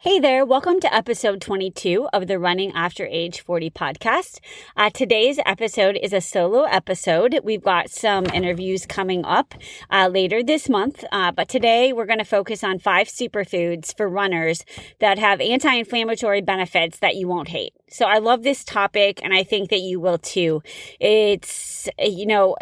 Hey there, welcome to episode 22 of the Running After Age 40 podcast. Today's episode is a solo episode. We've got some interviews coming up later this month, but today we're going to focus on 5 superfoods for runners that have anti-inflammatory benefits that you won't hate. So I love this topic, and I think that you will too. It's, you know,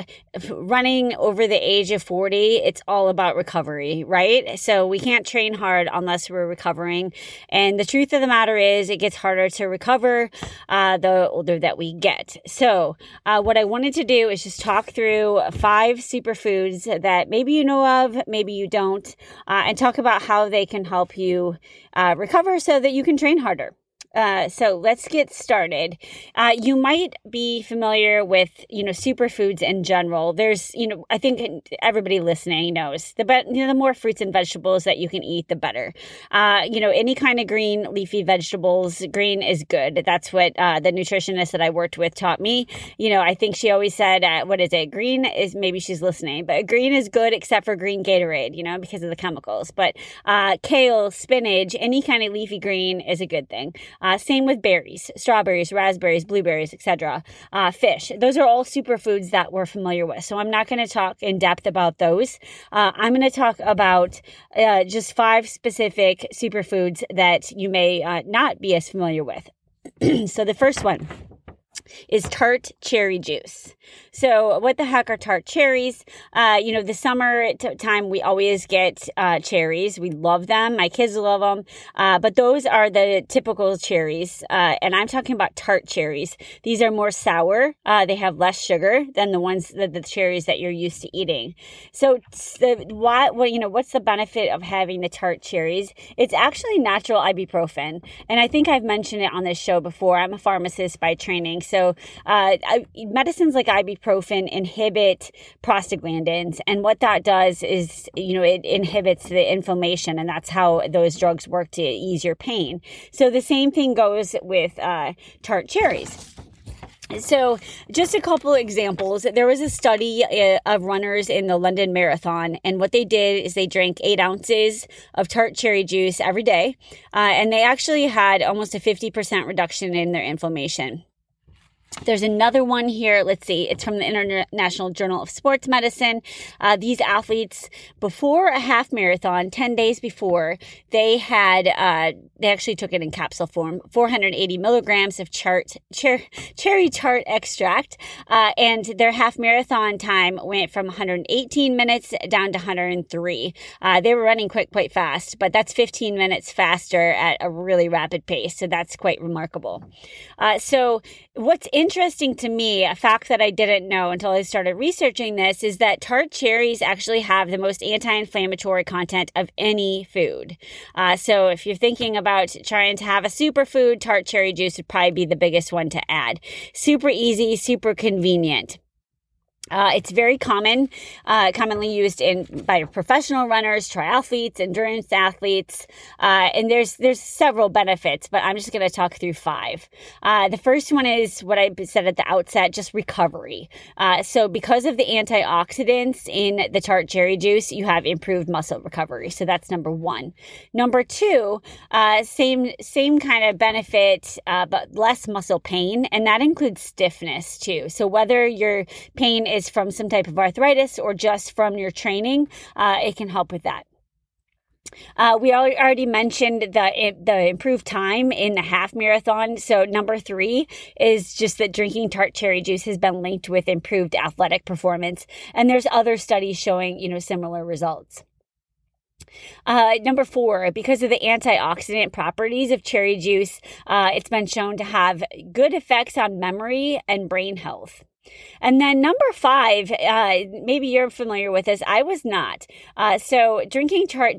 running over the age of 40, it's all about recovery, right? So we can't train hard unless we're recovering. And the truth of the matter is it gets harder to recover the older that we get. So what I wanted to do is just talk through 5 superfoods that maybe you know of, maybe you don't, and talk about how they can help you recover so that you can train harder. So let's get started. You might be familiar with, superfoods in general. There's, I think everybody listening knows the more fruits and vegetables that you can eat, the better. Any kind of green leafy vegetables, green is good. That's what the nutritionist that I worked with taught me. I think she always said, what is it? Green is, maybe she's listening, but green is good except for green Gatorade, because of the chemicals. But kale, spinach, any kind of leafy green is a good thing. Same with berries, strawberries, raspberries, blueberries, etc. Fish. Those are all superfoods that we're familiar with. So I'm not going to talk in depth about those. I'm going to talk about just 5 specific superfoods that you may not be as familiar with. So the first one is tart cherry juice. So what the heck are tart cherries? The summer time, we always get cherries. We love them. My kids love them. But those are the typical cherries. And I'm talking about tart cherries. These are more sour. They have less sugar than the ones that the cherries that you're used to eating. So what's the benefit of having the tart cherries? It's actually natural ibuprofen. And I think I've mentioned it on this show before. I'm a pharmacist by training. So medicines like ibuprofen inhibit prostaglandins. And what that does is, it inhibits the inflammation. And that's how those drugs work to ease your pain. So the same thing goes with tart cherries. So just a couple examples. There was a study of runners in the London Marathon, and what they did is they drank 8 ounces of tart cherry juice every day, and they actually had almost a 50% reduction in their inflammation. There's another one here. Let's see. It's from the International Journal of Sports Medicine. These athletes, before a half marathon, 10 days before, they actually took it in capsule form, 480 milligrams of cherry tart extract. And their half marathon time went from 118 minutes down to 103. They were running quite fast, but that's 15 minutes faster at a really rapid pace. So that's quite remarkable. So what's interesting to me, a fact that I didn't know until I started researching this, is that tart cherries actually have the most anti-inflammatory content of any food. So if you're thinking about trying to have a superfood, tart cherry juice would probably be the biggest one to add. Super easy, super convenient. It's very common, commonly used by professional runners, triathletes, endurance athletes, and there's several benefits, but I'm just going to talk through 5. The first one is what I said at the outset, just recovery. So because of the antioxidants in the tart cherry juice, you have improved muscle recovery. So that's number 1. Number 2, same kind of benefit, but less muscle pain, and that includes stiffness too. So whether your pain is from some type of arthritis or just from your training, it can help with that. We already mentioned the improved time in the half marathon. So number 3 is just that drinking tart cherry juice has been linked with improved athletic performance. And there's other studies showing, similar results. Number 4, because of the antioxidant properties of cherry juice, it's been shown to have good effects on memory and brain health. And then number 5, maybe you're familiar with this. I was not. So drinking tart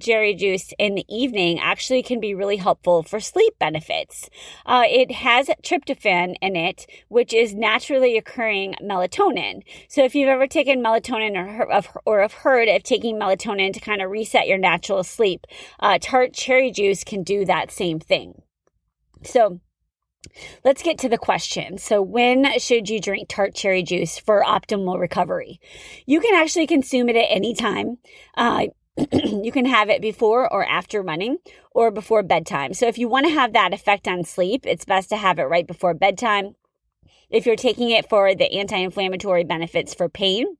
cherry juice in the evening actually can be really helpful for sleep benefits. It has tryptophan in it, which is naturally occurring melatonin. So if you've ever taken melatonin or have heard of taking melatonin to kind of reset your natural sleep, tart cherry juice can do that same thing. So let's get to the question. So when should you drink tart cherry juice for optimal recovery? You can actually consume it at any time. You can have it before or after running or before bedtime. So if you want to have that effect on sleep, it's best to have it right before bedtime. If you're taking it for the anti-inflammatory benefits for pain,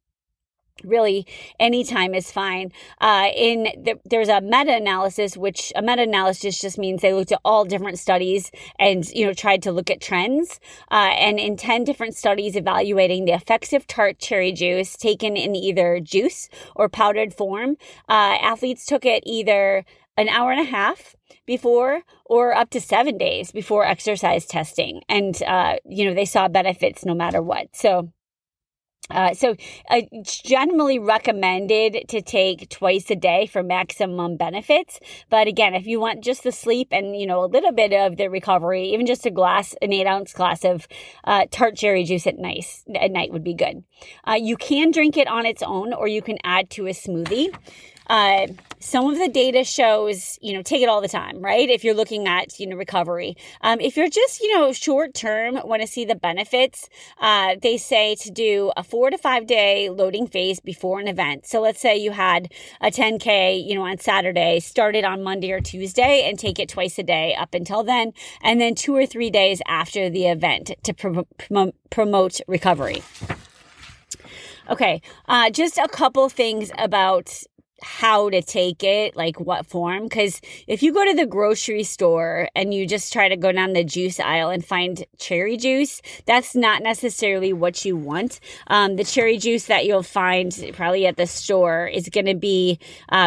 really, any time is fine. There's a meta-analysis, which a meta-analysis just means they looked at all different studies and tried to look at trends. And in 10 different studies evaluating the effects of tart cherry juice taken in either juice or powdered form, athletes took it either an hour and a half before or up to 7 days before exercise testing, and they saw benefits no matter what. So it's generally recommended to take twice a day for maximum benefits. But again, if you want just the sleep and, a little bit of the recovery, even just an 8-ounce glass of tart cherry juice at night would be good. You can drink it on its own, or you can add to a smoothie. Some of the data shows, take it all the time, right? If you're looking at, recovery. If you're just, short term, want to see the benefits, they say to do a 4 to 5 day loading phase before an event. So let's say you had a 10K, on Saturday, start it on Monday or Tuesday and take it twice a day up until then, and then 2 or 3 days after the event to promote recovery. Okay. Just a couple things about how to take it, like what form, because if you go to the grocery store and you just try to go down the juice aisle and find cherry juice, that's not necessarily what you want. The cherry juice that you'll find probably at the store is going to be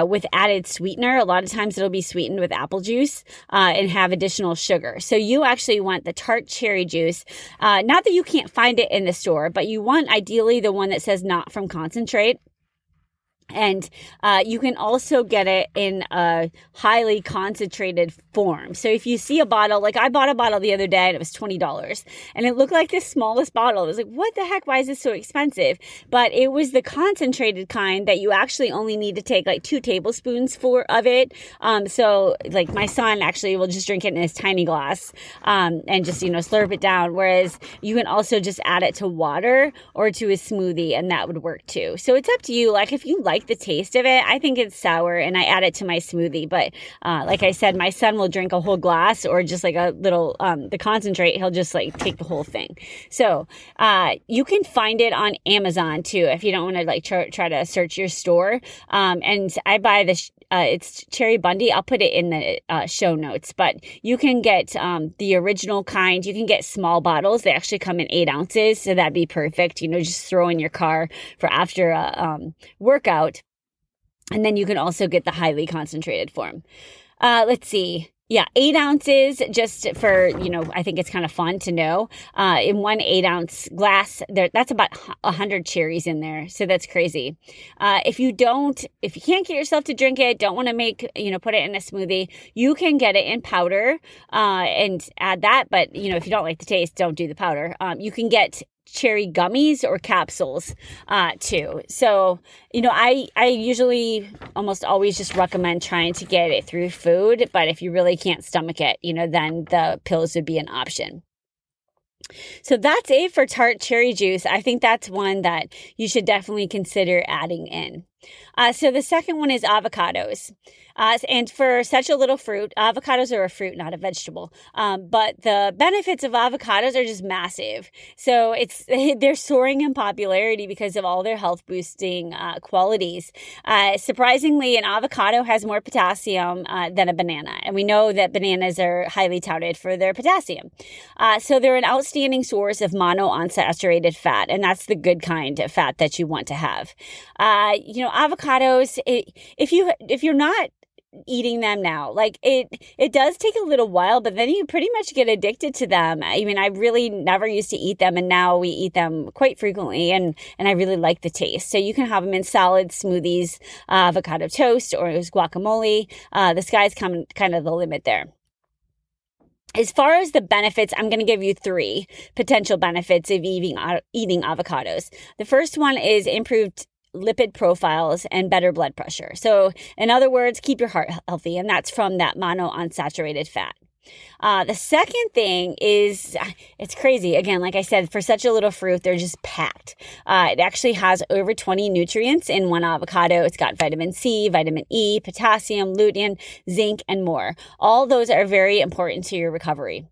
with added sweetener. A lot of times it'll be sweetened with apple juice and have additional sugar. So you actually want the tart cherry juice, not that you can't find it in the store, but you want ideally the one that says not from concentrate. And you can also get it in a highly concentrated form. So if you see a bottle, like I bought a bottle the other day and it was $20 and it looked like the smallest bottle. It was like, what the heck? Why is this so expensive? But it was the concentrated kind that you actually only need to take like 2 tablespoons of it. So like my son actually will just drink it in his tiny glass and just, slurp it down. Whereas you can also just add it to water or to a smoothie and that would work too. So it's up to you. Like if you like the taste of it. I think it's sour and I add it to my smoothie. But like I said, my son will drink a whole glass or just like a little, the concentrate, he'll just like take the whole thing. So you can find it on Amazon too if you don't want to like try to search your store. And I buy it's Cheribundi. I'll put it in the show notes, but you can get the original kind. You can get small bottles. They actually come in 8 ounces. So that'd be perfect. Just throw in your car for after a workout. And then you can also get the highly concentrated form. Let's see. Yeah, 8 ounces just for, I think it's kind of fun to know. In one 8-ounce glass, that's about 100 cherries in there. So that's crazy. If you can't get yourself to drink it, don't want to make, put it in a smoothie, you can get it in powder and add that. But, if you don't like the taste, don't do the powder. You can get cherry gummies or capsules too. So, I usually almost always just recommend trying to get it through food. But if you really can't stomach it, then the pills would be an option. So that's it for tart cherry juice. I think that's one that you should definitely consider adding in. So the second one is avocados. And for such a little fruit, avocados are a fruit, not a vegetable. But the benefits of avocados are just massive. So they're soaring in popularity because of all their health boosting qualities. Surprisingly, an avocado has more potassium than a banana. And we know that bananas are highly touted for their potassium. So they're an outstanding source of monounsaturated fat. And that's the good kind of fat that you want to have. Avocados, if you're not eating them now, like it does take a little while, but then you pretty much get addicted to them. I mean, I really never used to eat them, and now we eat them quite frequently, and I really like the taste. So you can have them in salads, smoothies, avocado toast, or guacamole. The sky's kind of the limit there. As far as the benefits, I'm going to give you three potential benefits of eating avocados. The first one is improved lipid profiles and better blood pressure. So in other words, keep your heart healthy, and that's from that monounsaturated fat. The second thing is, it's crazy. Again, like I said, for such a little fruit, they're just packed. It actually has over 20 nutrients in one avocado. It's got vitamin C, vitamin E, potassium, lutein, zinc, and more. All those are very important to your recovery.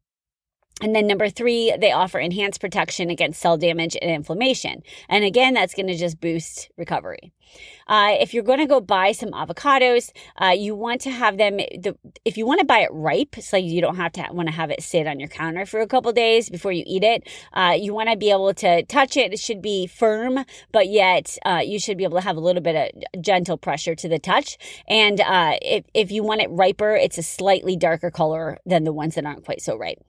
And then number three, they offer enhanced protection against cell damage and inflammation. And again, that's going to just boost recovery. If you're going to go buy some avocados, you want to have them, if you want to buy it ripe, so you don't have to want to have it sit on your counter for a couple days before you eat it. You want to be able to touch it. It should be firm, but yet you should be able to have a little bit of gentle pressure to the touch. And if you want it riper, it's a slightly darker color than the ones that aren't quite so ripe.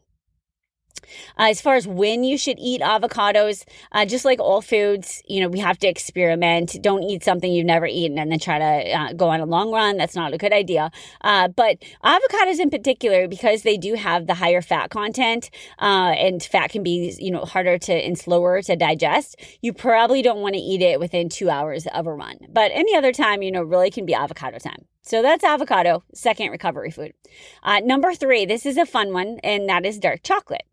As far as when you should eat avocados, just like all foods, we have to experiment. Don't eat something you've never eaten and then try to go on a long run. That's not a good idea. But avocados in particular, because they do have the higher fat content, and fat can be, harder to and slower to digest, you probably don't want to eat it within 2 hours of a run. But any other time, really can be avocado time. So that's avocado, second recovery food. Number three, this is a fun one, and that is dark chocolate.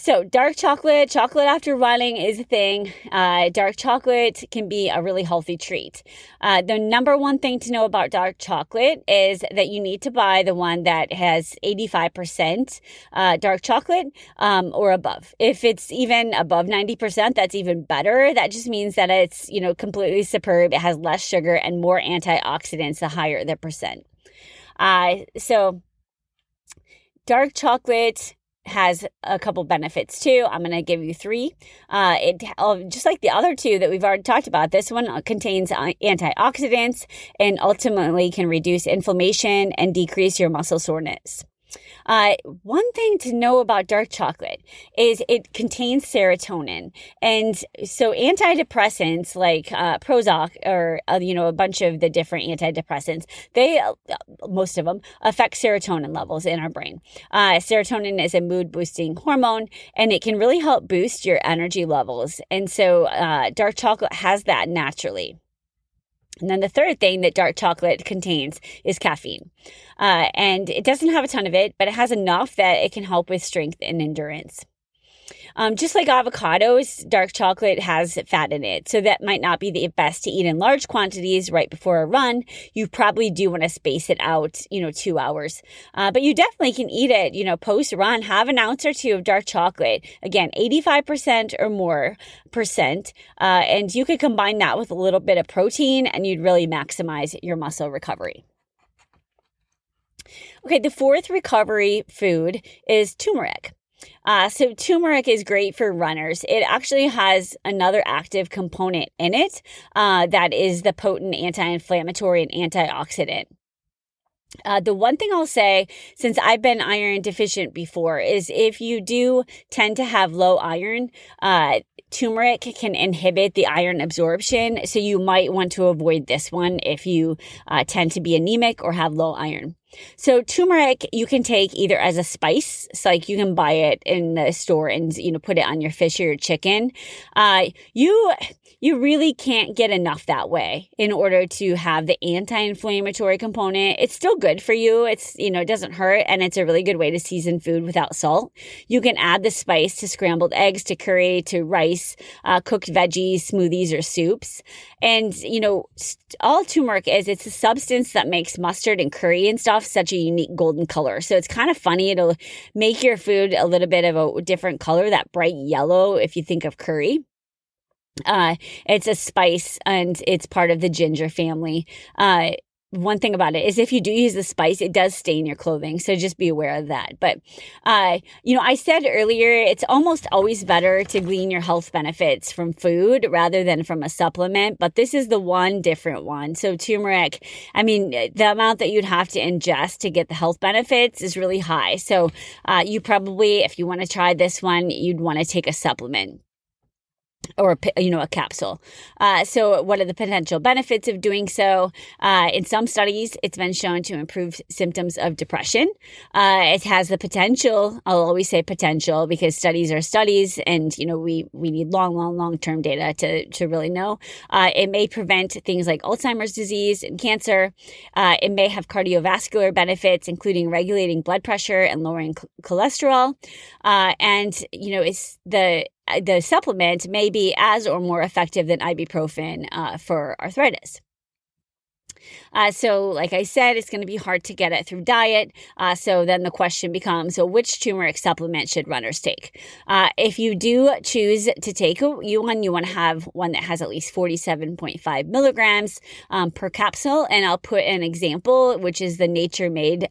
So dark chocolate, chocolate after running is a thing. Dark chocolate can be a really healthy treat. The number one thing to know about dark chocolate is that you need to buy the one that has 85% dark chocolate or above. If it's even above 90%, that's even better. That just means that it's, completely superb. It has less sugar and more antioxidants the higher the percent. So dark chocolate has a couple benefits too. I'm going to give you three. It just like the other two that we've already talked about, this one contains antioxidants and ultimately can reduce inflammation and decrease your muscle soreness. One thing to know about dark chocolate is it contains serotonin. And so antidepressants like Prozac or, a bunch of the different antidepressants, they, most of them, affect serotonin levels in our brain. Serotonin is a mood-boosting hormone, and it can really help boost your energy levels. And so dark chocolate has that naturally. And then the third thing that dark chocolate contains is caffeine. And it doesn't have a ton of it, but it has enough that it can help with strength and endurance. Just like avocados, dark chocolate has fat in it. So that might not be the best to eat in large quantities right before a run. You probably do want to space it out, 2 hours. But you definitely can eat it, post-run. Have an ounce or two of dark chocolate. Again, 85% or more percent. And you could combine that with a little bit of protein, and you'd really maximize your muscle recovery. Okay, the fourth recovery food is turmeric. So turmeric is great for runners. It actually has another active component in it, that is the potent anti-inflammatory and antioxidant. The one thing I'll say, since I've been iron deficient before, is if you do tend to have low iron, turmeric can inhibit the iron absorption. So you might want to avoid this one if you tend to be anemic or have low iron. So turmeric, you can take either as a spice. So like you can buy it in the store and, you know, put it on your fish or your chicken. You really can't get enough that way in order to have the anti-inflammatory component. It's still good for you. It's, you know, it doesn't hurt, and it's a really good way to season food without salt. You can add the spice to scrambled eggs, to curry, to rice, cooked veggies, smoothies, or soups. And, you know, all turmeric is, it's a substance that makes mustard and curry and stuff such a unique golden color. So it's kind of funny. It'll make your food a little bit of a different color, that bright yellow, if you think of curry. It's a spice, and it's part of the ginger family. One thing about it is if you do use the spice, it does stain your clothing. So just be aware of that. But, you know, I said earlier, it's almost always better to glean your health benefits from food rather than from a supplement. But this is the one different one. So turmeric, I mean, the amount that you'd have to ingest to get the health benefits is really high. So you probably, if you want to try this one, you'd want to take a supplement. Or, you know, a capsule. So what are the potential benefits of doing so? In some studies, it's been shown to improve symptoms of depression. It has the potential, I'll always say potential because studies are studies, and, you know, we need long-term data to really know. It may prevent things like Alzheimer's disease and cancer. It may have cardiovascular benefits, including regulating blood pressure and lowering cholesterol. And, you know, it's the supplement may be as or more effective than ibuprofen for arthritis. So like I said, it's going to be hard to get it through diet. So then the question becomes, so which turmeric supplement should runners take? If you do choose to take one, you want to have one that has at least 47.5 milligrams per capsule. And I'll put an example, which is the Nature Made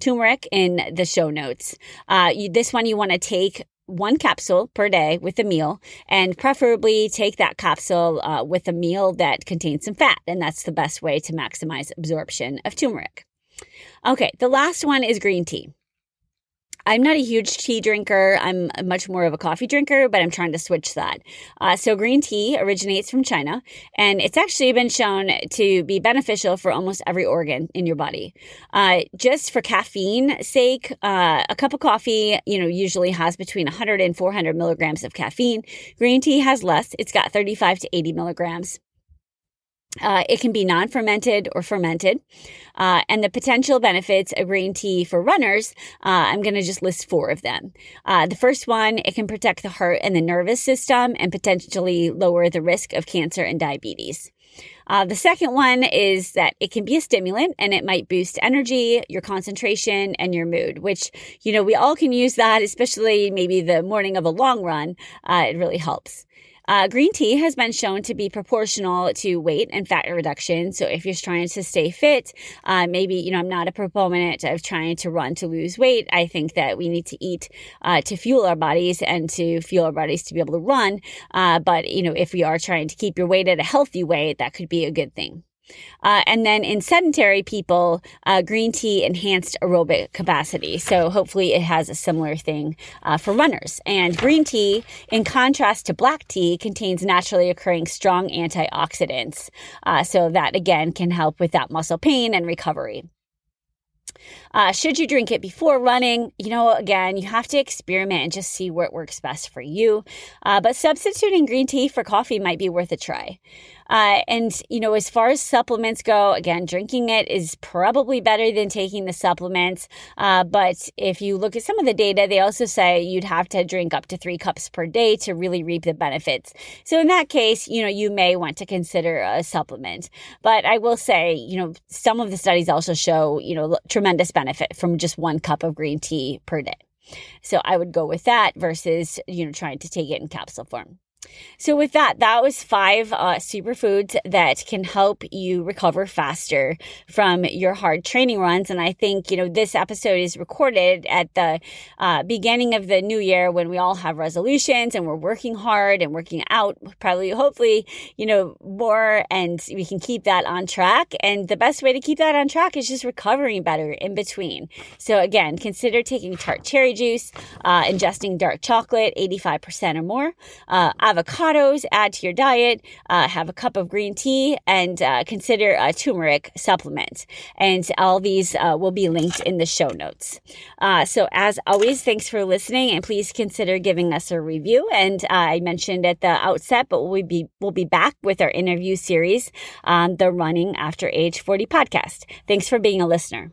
turmeric in the show notes. This one you want to take one capsule per day with a meal, and preferably take that capsule with a meal that contains some fat. And that's the best way to maximize absorption of turmeric. Okay, the last one is green tea. I'm not a huge tea drinker. I'm much more of a coffee drinker, but I'm trying to switch that. So green tea originates from China, and it's actually been shown to be beneficial for almost every organ in your body. Just for caffeine sake, a cup of coffee, you know, usually has between 100 and 400 milligrams of caffeine. Green tea has less. It's got 35 to 80 milligrams. It can be non-fermented or fermented. And the potential benefits of green tea for runners, I'm going to just list four of them. The first one, it can protect the heart and the nervous system and potentially lower the risk of cancer and diabetes. The second one is that it can be a stimulant, and it might boost energy, your concentration, and your mood, which, you know, we all can use that, especially maybe the morning of a long run. It really helps. Green tea has been shown to be proportional to weight and fat reduction. So if you're trying to stay fit, maybe, you know, I'm not a proponent of trying to run to lose weight. I think that we need to eat to fuel our bodies and to fuel our bodies to be able to run. But, you know, if we are trying to keep your weight at a healthy weight, that could be a good thing. And then in sedentary people, green tea enhanced aerobic capacity. So hopefully it has a similar thing for runners. And green tea, in contrast to black tea, contains naturally occurring strong antioxidants. So that, again, can help with that muscle pain and recovery. Should you drink it before running? You know, again, you have to experiment and just see what works best for you. But substituting green tea for coffee might be worth a try. And, you know, as far as supplements go, again, drinking it is probably better than taking the supplements. But if you look at some of the data, they also say you'd have to drink up to 3 cups per day to really reap the benefits. So in that case, you know, you may want to consider a supplement. But I will say, you know, some of the studies also show, you know, tremendous benefit from just 1 cup of green tea per day. So I would go with that versus, you know, trying to take it in capsule form. So with that, that was 5 superfoods that can help you recover faster from your hard training runs. And I think, you know, this episode is recorded at the beginning of the new year when we all have resolutions and we're working hard and working out probably, hopefully, you know, more, and we can keep that on track. And the best way to keep that on track is just recovering better in between. So again, consider taking tart cherry juice, ingesting dark chocolate, 85% or more, avocado avocados, add to your diet, have a cup of green tea, and consider a turmeric supplement. And all these will be linked in the show notes. So as always, thanks for listening, and please consider giving us a review. And I mentioned at the outset, but we'll be back with our interview series on the Running After Age 40 podcast. Thanks for being a listener.